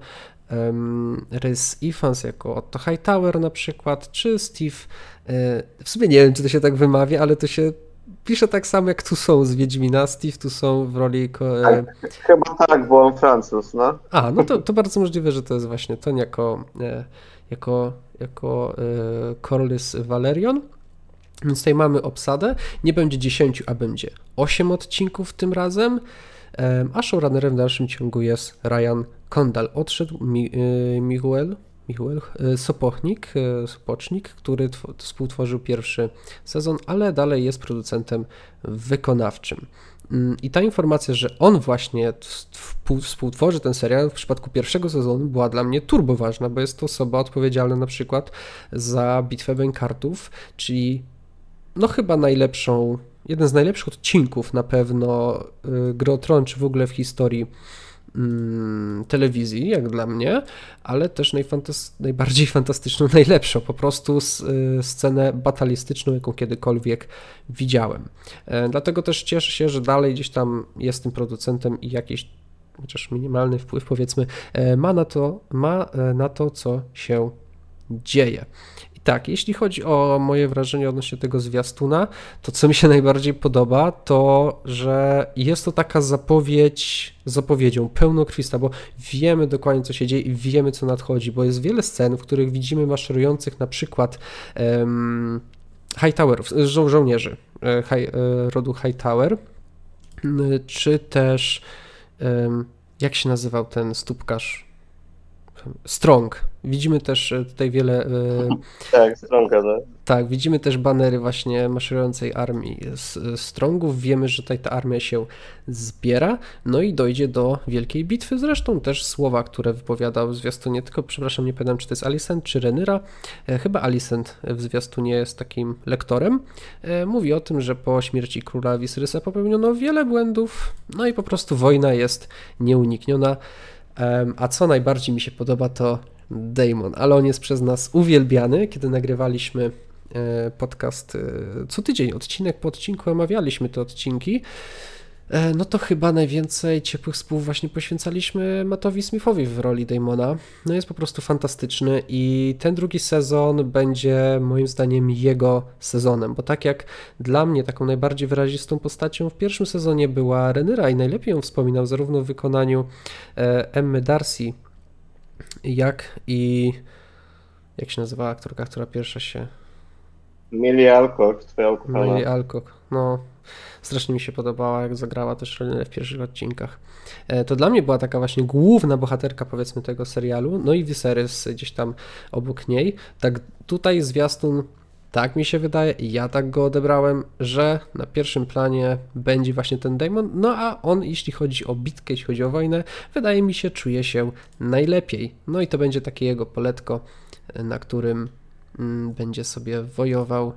um, Ryz Ifans jako Otto Hightower na przykład, czy Steve, y, w sumie nie wiem, czy to się tak wymawia, ale to się pisze tak samo jak Toussaint z Wiedźmina, Steve Toussaint w roli... Ko- e... Chyba tak, bo on Francuz, no. A, no to, to bardzo możliwe, że to jest właśnie ten jako... E, jako jako Corlys Valerion, więc tutaj mamy obsadę, nie będzie dziesięciu, a będzie osiem odcinków tym razem, a showrunnerem w dalszym ciągu jest Ryan Condal. Odszedł Mi- Miguel, Miguel Sapochnik, Sapochnik, który tw- współtworzył pierwszy sezon, ale dalej jest producentem wykonawczym. I ta informacja, że on właśnie współtworzy ten serial w przypadku pierwszego sezonu była dla mnie turbo ważna, bo jest to osoba odpowiedzialna na przykład za Bitwę Bękartów, czyli no chyba najlepszą, jeden z najlepszych odcinków na pewno Gry o Tron, czy w ogóle w historii mm, telewizji, jak dla mnie, ale też najfantas- najbardziej fantastyczną, najlepszą po prostu scenę batalistyczną, jaką kiedykolwiek widziałem. Dlatego też cieszę się, że dalej gdzieś tam jest tym producentem i jakiś chociaż minimalny wpływ, powiedzmy, ma na to, ma na to, co się dzieje. tak, jeśli chodzi o moje wrażenie odnośnie tego zwiastuna, to co mi się najbardziej podoba, to że jest to taka zapowiedź zapowiedzią pełnokrwista, bo wiemy dokładnie, co się dzieje i wiemy, co nadchodzi, bo jest wiele scen, w których widzimy maszerujących na przykład um, Hightowerów, żo- żołnierzy high, rodu Hightower, czy też um, jak się nazywał ten stópkarz? Strong. Widzimy też tutaj wiele... Tak, Stronga, tak. Tak, widzimy też banery właśnie maszerującej armii Strongów. Wiemy, że tutaj ta armia się zbiera, no i dojdzie do wielkiej bitwy. Zresztą też słowa, które wypowiadał w zwiastunie, tylko przepraszam, nie pamiętam, czy to jest Alicent, czy Rhaenyra. Chyba Alicent w zwiastunie jest takim lektorem. Mówi o tym, że po śmierci króla Viserysa popełniono wiele błędów, no i po prostu wojna jest nieunikniona. A co najbardziej mi się podoba, to Daemon, ale on jest przez nas uwielbiany. Kiedy nagrywaliśmy podcast co tydzień, odcinek po odcinku, omawialiśmy te odcinki, no to chyba najwięcej ciepłych słów właśnie poświęcaliśmy Mattowi Smithowi w roli Daemona. No jest po prostu fantastyczny i ten drugi sezon będzie moim zdaniem jego sezonem, bo tak jak dla mnie taką najbardziej wyrazistą postacią w pierwszym sezonie była Rhaenyra i najlepiej ją wspominał zarówno w wykonaniu Emmy Darcy, jak i jak się nazywała aktorka, która pierwsza się... Millie Alcock, twoja ukochana. Millie Alcock, no... Strasznie mi się podobała, jak zagrała też Rhaenyrę w pierwszych odcinkach. To dla mnie była taka właśnie główna bohaterka, powiedzmy, tego serialu, no i Viserys gdzieś tam obok niej. Tak tutaj zwiastun, tak mi się wydaje, ja tak go odebrałem, że na pierwszym planie będzie właśnie ten Daemon, no a on, jeśli chodzi o bitkę, jeśli chodzi o wojnę, wydaje mi się, czuje się najlepiej. No i to będzie takie jego poletko, na którym mm, będzie sobie wojował.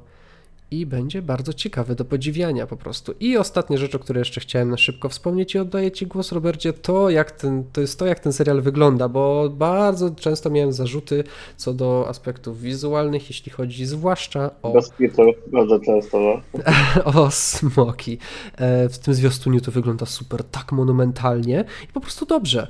I będzie bardzo ciekawy do podziwiania po prostu. I ostatnia rzecz, o której jeszcze chciałem na szybko wspomnieć i oddaję Ci głos, Robercie, to, jak ten, to jest to, jak ten serial wygląda, bo bardzo często miałem zarzuty co do aspektów wizualnych, jeśli chodzi zwłaszcza o... Do spitu, bardzo często, no. O smoki. W tym zwiastuniu to wygląda super, tak monumentalnie i po prostu dobrze.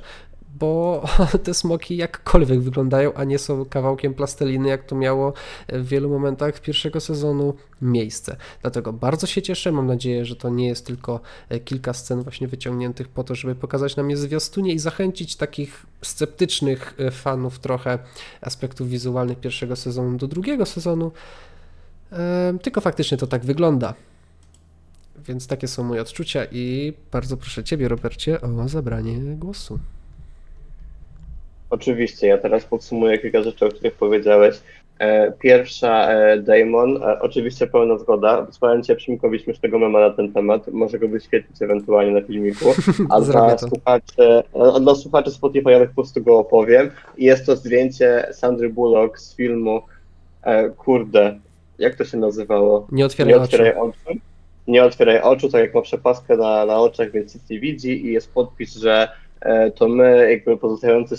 Bo te smoki jakkolwiek wyglądają, a nie są kawałkiem plasteliny, jak to miało w wielu momentach pierwszego sezonu miejsce. Dlatego bardzo się cieszę, mam nadzieję, że to nie jest tylko kilka scen właśnie wyciągniętych po to, żeby pokazać nam je zwiastunie i zachęcić takich sceptycznych fanów trochę aspektów wizualnych pierwszego sezonu do drugiego sezonu, tylko faktycznie to tak wygląda. Więc takie są moje odczucia i bardzo proszę Ciebie, Robercie, o zabranie głosu. Oczywiście, ja teraz podsumuję kilka rzeczy, o których powiedziałeś. Pierwsza, Daemon, oczywiście pełna zgoda. Wysłałem Cię Przemkowi śmiesznego mema na ten temat, może go wyświetlić ewentualnie na filmiku. A dla słuchaczy, dla słuchaczy Spotify'owych po prostu go opowiem. Jest to zdjęcie Sandry Bullock z filmu, kurde, jak to się nazywało? Nie otwieraj, Nie otwieraj oczu. oczu. Nie otwieraj oczu, tak jak ma przepaskę na, na oczach, więc nic nie widzi i jest podpis, że to my, jakby pozostający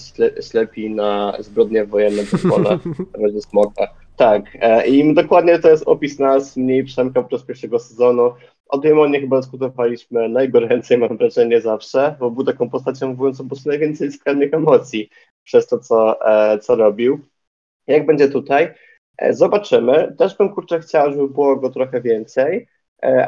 ślepi na zbrodnie wojenne Daemona, Ród Smoka. Tak, i dokładnie to jest opis nas, mniej Przemka podczas pierwszego sezonu. O Daemonie chyba dyskutowaliśmy najgoręcej, mam wrażenie, zawsze, bo był taką postacią wywołującą po prostu najwięcej skrajnych emocji przez to, co, co robił. Jak będzie tutaj? Zobaczymy. Też bym, kurczę, chciała, żeby było go trochę więcej,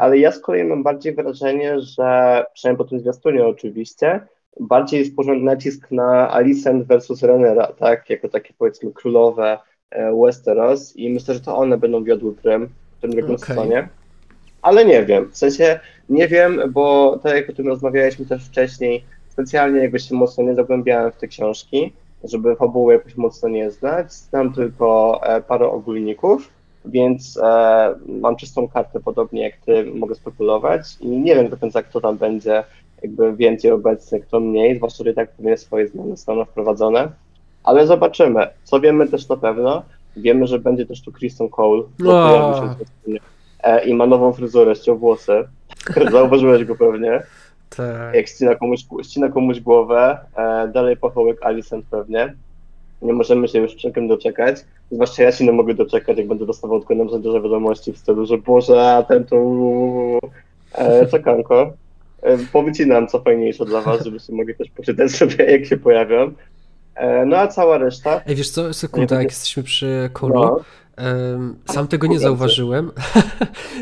ale ja z kolei mam bardziej wrażenie, że, przynajmniej po tym zwiastunie oczywiście, bardziej jest położony nacisk na Alicent versus Rhaenyra, tak, jako takie, powiedzmy, królowe Westeros i myślę, że to one będą wiodły prym w tym drugim okay. sezonie, ale nie wiem, w sensie nie wiem, bo tak jak o tym rozmawialiśmy też wcześniej, specjalnie jakby się mocno nie zagłębiałem w te książki, żeby fabuły jakoś mocno nie znać, znam tylko parę ogólników, więc e, mam czystą kartę, podobnie jak ty, mogę spekulować i nie wiem do końca, kto tam będzie jakby więcej obecny, kto mniej, zwłaszcza, że i tak pewnie swoje zmiany zostaną wprowadzone, ale zobaczymy. Co wiemy też na pewno, wiemy, że będzie też tu Kristen Cole, no. e, i ma nową fryzurę, ściął włosy, zauważyłeś go pewnie, tak. Jak ścina komuś, ścina komuś głowę, e, dalej pochołek Alicent pewnie, nie możemy się już czymś doczekać, zwłaszcza ja się nie mogę doczekać, jak będę dostawał tylko nam za duże wiadomości w stylu, że Boże, ten to e, czekanko. Powycinam co fajniejsze dla was, żebyście mogli też poczytać sobie, jak się pojawią. No a cała reszta... Ej, wiesz co, sekunda, jak jesteśmy przy Colu, no. Sam tego nie zauważyłem,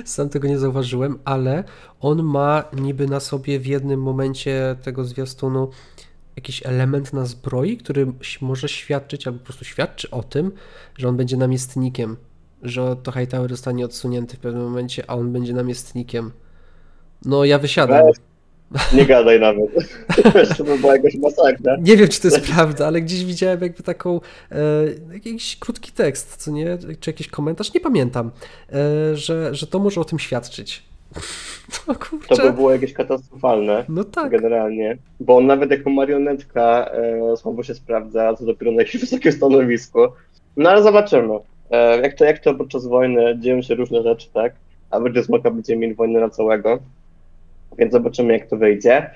sam tego nie zauważyłem, ale on ma niby na sobie w jednym momencie tego zwiastunu jakiś element na zbroi, który może świadczyć, albo po prostu świadczy o tym, że on będzie namiestnikiem, że to Hightower zostanie odsunięty w pewnym momencie, a on będzie namiestnikiem. No ja wysiadam. Nie gadaj nawet. To by była jakaś masakra. Nie wiem, czy to jest prawda, ale gdzieś widziałem jakby taką e, jakiś krótki tekst, co nie? Czy jakiś komentarz, nie pamiętam, e, że, że to może o tym świadczyć. No, to by było jakieś katastrofalne. No tak. Generalnie. Bo on nawet jako marionetka e, słabo się sprawdza, co dopiero na jakieś wysokie stanowisko. No ale zobaczymy. E, jak to, jak to podczas wojny dzieją się różne rzeczy, tak? A będzie Smoka, będziemy mieli wojnę na całego. Więc zobaczymy, jak to wyjdzie.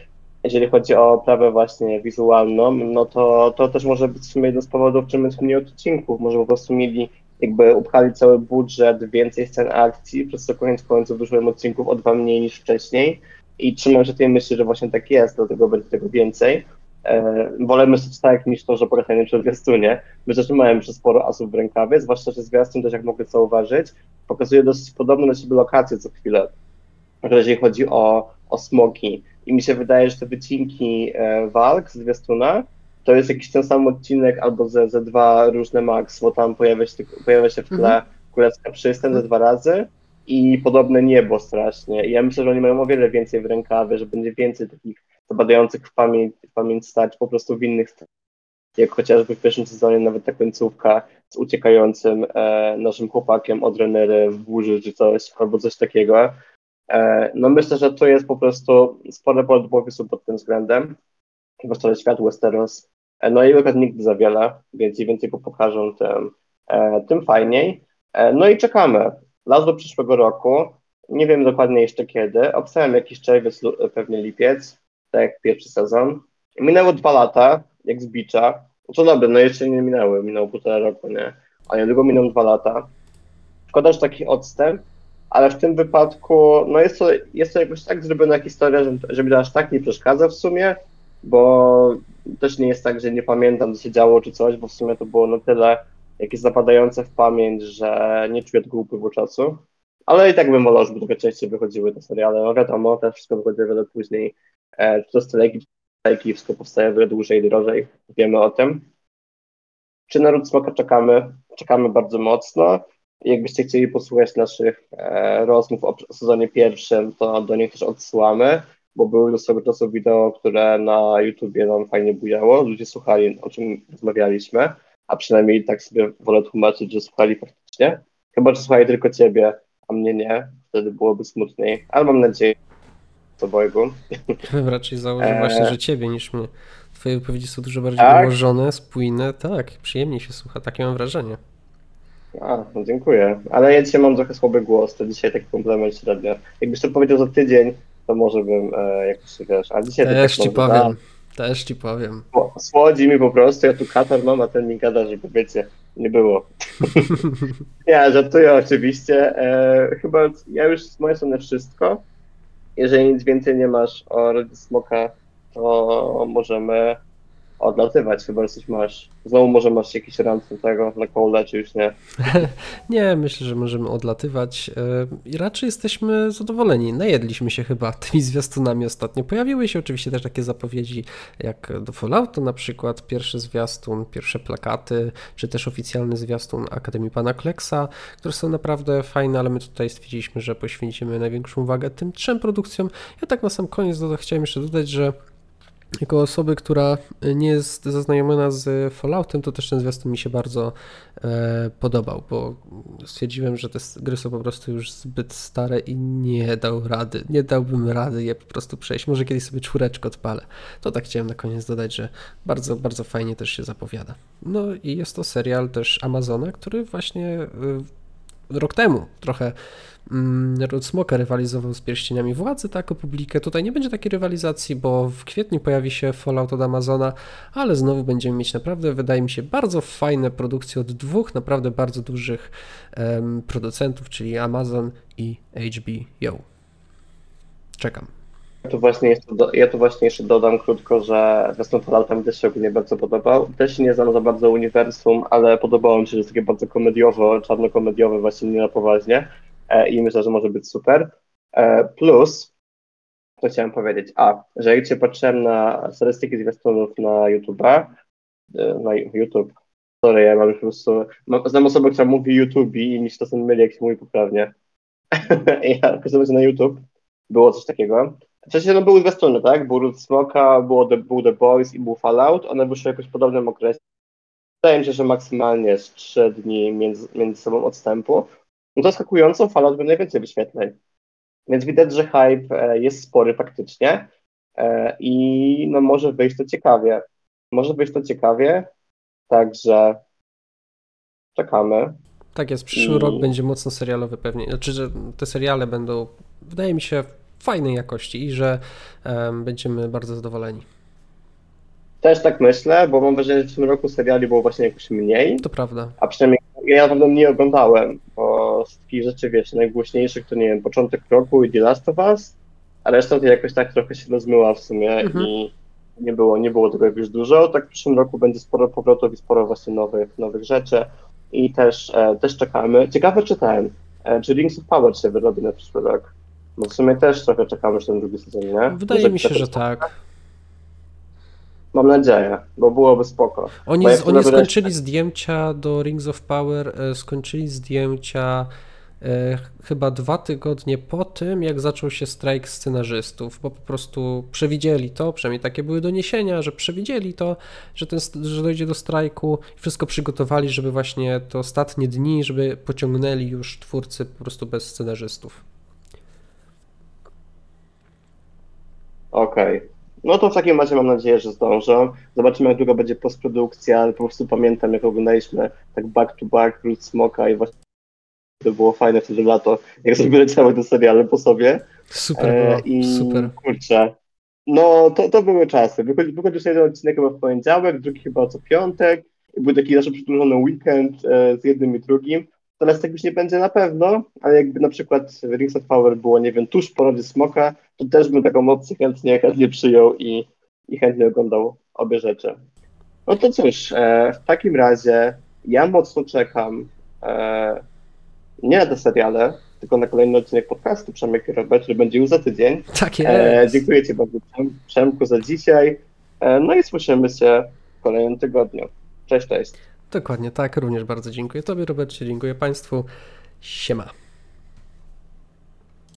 Jeżeli chodzi o oprawę właśnie wizualną, no to, to też może być w sumie jeden z powodów, czym jest mniej odcinków. Może po prostu mieli, jakby upchali cały budżet, więcej scen akcji, przez co koniec końców wyszło im odcinków o dwa mniej niż wcześniej. I trzymam się tej myśli, że właśnie tak jest, dlatego będzie tego więcej. E, wolę myśleć tak, niż to, że polecenie przy zwiastunie. My też mamy jeszcze sporo asów w rękawie, zwłaszcza, że zwiastun też, jak mogę zauważyć, pokazuje dosyć podobne do siebie lokacje co chwilę. Jeżeli chodzi o o smoki. I mi się wydaje, że te wycinki e, walk z zwiastuna to jest jakiś ten sam odcinek albo ze, ze dwa różne max, bo tam pojawia się, pojawia się w tle mm-hmm. królewska przystań mm-hmm. ze dwa razy i podobne niebo strasznie. I ja myślę, że oni mają o wiele więcej w rękawie, że będzie więcej takich zabadających w pamięć, w pamięć stać po prostu w innych stach. Jak chociażby w pierwszym sezonie nawet ta końcówka z uciekającym e, naszym chłopakiem od Rhaenyry w burzy czy coś, albo coś takiego. No myślę, że tu jest po prostu spore pole do popisu pod tym względem, zwłaszcza świat Westeros. No i wygląda nigdy za wiele, więc im więcej go pokażą, tym, tym fajniej. No i czekamy. Las do przyszłego roku. Nie wiem dokładnie jeszcze kiedy. Obstawiam jakiś czerwiec, pewnie lipiec, tak jak pierwszy sezon. Minęło dwa lata, jak z bicza. Co dobre, no jeszcze nie minęły, minęło półtora roku, nie? A niedługo miną dwa lata. Szkoda, że taki odstęp. Ale w tym wypadku, no jest to, jest to jakoś tak zrobiona historia, że, że mi to aż tak nie przeszkadza w sumie, bo też nie jest tak, że nie pamiętam, co się działo czy coś, bo w sumie to było na tyle jakieś zapadające w pamięć, że nie czuję tego upływu czasu. Ale i tak bym wolał, żeby trochę częściej wychodziły te seriale. No wiadomo, też wszystko wychodzi wiele później. E, czy to strajki, strajki, wszystko powstaje wiele dłużej i drożej, wiemy o tym. Czy na Ród Smoka czekamy? Czekamy bardzo mocno. Jakbyście chcieli posłuchać naszych e, rozmów o sezonie pierwszym, to do nich też odsyłamy, bo były już swego czasu wideo, które na YouTubie nam fajnie bujało, ludzie słuchali, o czym rozmawialiśmy, a przynajmniej tak sobie wolę tłumaczyć, że słuchali faktycznie. Chyba, że słuchali tylko ciebie, a mnie nie, wtedy byłoby smutniej, ale mam nadzieję, że to obojgu. Ja bym raczej założył e... właśnie, że ciebie niż mnie. Twoje wypowiedzi są dużo bardziej tak? ułożone, spójne, tak, przyjemniej się słucha, takie mam wrażenie. A, no dziękuję. Ale ja dzisiaj mam trochę słaby głos, to dzisiaj taki komplement średnio. Jakbyś to powiedział za tydzień, to może bym e, jakoś się wiesz. A dzisiaj też tak ci powiem, da. też ci powiem. Bo słodzi mi po prostu, ja tu katar mam, a ten mi gada, żeby wiecie, nie było. Ja żartuję oczywiście. E, chyba ja już z mojej strony wszystko. Jeżeli nic więcej nie masz o Rodzie Smoka, to możemy odlatywać, chyba coś masz. Znowu może masz jakiś rant do tego na kołda, czy już nie? Nie, myślę, że możemy odlatywać i raczej jesteśmy zadowoleni. Najedliśmy się chyba tymi zwiastunami ostatnio. Pojawiły się oczywiście też takie zapowiedzi jak do Falloutu na przykład, pierwszy zwiastun, pierwsze plakaty, czy też oficjalny zwiastun Akademii Pana Kleksa, które są naprawdę fajne, ale my tutaj stwierdziliśmy, że poświęcimy największą uwagę tym trzem produkcjom. Ja tak na sam koniec chciałem jeszcze dodać, że jako osoby, która nie jest zaznajomiona z Falloutem, to też ten zwiastun mi się bardzo e, podobał, bo stwierdziłem, że te gry są po prostu już zbyt stare i nie dał rady, nie dałbym rady je po prostu przejść. Może kiedyś sobie czwóreczkę odpalę. To tak chciałem na koniec dodać, że bardzo, bardzo fajnie też się zapowiada. No i jest to serial też Amazona, który właśnie y, rok temu trochę Ród Smoka rywalizował z Pierścieniami Władzy, tak, o publikę. Tutaj nie będzie takiej rywalizacji, bo w kwietniu pojawi się Fallout od Amazona, ale znowu będziemy mieć naprawdę, wydaje mi się, bardzo fajne produkcje od dwóch naprawdę bardzo dużych um, producentów, czyli Amazon i H B O. Czekam. Ja tu właśnie jeszcze, do, ja tu właśnie jeszcze dodam krótko, że zresztą Falloutem też się ogólnie bardzo podobał. Też nie znam za bardzo uniwersum, ale podobało mi się, że jest takie bardzo komediowo, czarnokomediowe, właśnie nie na poważnie. E, I myślę, że może być super. E, plus, to chciałem powiedzieć, a, że jak się patrzyłem na statystyki zwiastunów na YouTube'a, na YouTube, sorry, ja mam już po prostu, mam, znam osobę, która mówi YouTube i mi się czasem myli, jak się mówi poprawnie. Ja pisałem się na YouTube, było coś takiego. W sensie, no były zwiastuny, tak? Był Ród Smoka, było The, był The Boys i był Fallout, one wyszły jakoś w podobnym okresie. Wydaje mi się, że maksymalnie z trzy dni między, między sobą odstępu. No to skakująco Fallout był najwięcej wyświetleń. Więc widać, że hype jest spory faktycznie i no może wyjść to ciekawie. Może wyjść to ciekawie, także czekamy. Tak jest, przyszły I... rok będzie mocno serialowy pewnie. Znaczy, że te seriale będą, wydaje mi się, fajnej jakości i że um, będziemy bardzo zadowoleni. Też tak myślę, bo mam wrażenie, że w tym roku seriali było właśnie jakoś mniej. To prawda. A przynajmniej ja naprawdę nie oglądałem, bo z takich rzeczy, wiesz, najgłośniejszych to, nie wiem, początek roku i The Last of Us, a reszta to jakoś tak trochę się rozmyła w sumie mhm. i nie było, nie było tego już dużo. Tak w przyszłym roku będzie sporo powrotów i sporo właśnie nowych, nowych rzeczy i też, e, też czekamy. Ciekawe czy ten, e, czy Rings of Power się wyrobi na przyszły rok? Bo w sumie też trochę czekamy już ten drugi sezon, nie? Wydaje Może mi się, że tak. tak. Mam nadzieję, bo byłoby spoko. Oni, z, oni skończyli wreszcie... zdjęcia do Rings of Power, skończyli zdjęcia e, chyba dwa tygodnie po tym, jak zaczął się strajk scenarzystów, bo po prostu przewidzieli to, przynajmniej takie były doniesienia, że przewidzieli to, że, ten, że dojdzie do strajku i wszystko przygotowali, żeby właśnie te ostatnie dni, żeby pociągnęli już twórcy po prostu bez scenarzystów. Okej. Okay. No to w takim razie mam nadzieję, że zdążą. Zobaczymy, jak długo będzie postprodukcja, ale po prostu pamiętam, jak oglądaliśmy tak back to back Ród Smoka i właśnie to było fajne wtedy lato, jak sobie leciały te seriale po sobie. Super, e, i super. Kurczę, no to, to były czasy. Wychodzi, wychodzi już jeden odcinek chyba w poniedziałek, drugi chyba co piątek. I był taki nasz przedłużony weekend e, z jednym i drugim. Teraz tak już nie będzie na pewno, ale jakby na przykład Rings of Power było, nie wiem, tuż po Rodzie Smoka, to też bym taką opcję chętnie, chętnie przyjął i, i chętnie oglądał obie rzeczy. No to cóż, e, w takim razie ja mocno czekam e, nie na te seriale, tylko na kolejny odcinek podcastu Przemek i Robert, który będzie już za tydzień. Tak jest. E, dziękuję Ci bardzo, Przemku, za dzisiaj. E, no i słyszymy się w kolejnym tygodniu. Cześć, cześć. Dokładnie tak, również bardzo dziękuję Tobie, Robercie, dziękuję Państwu. Siema.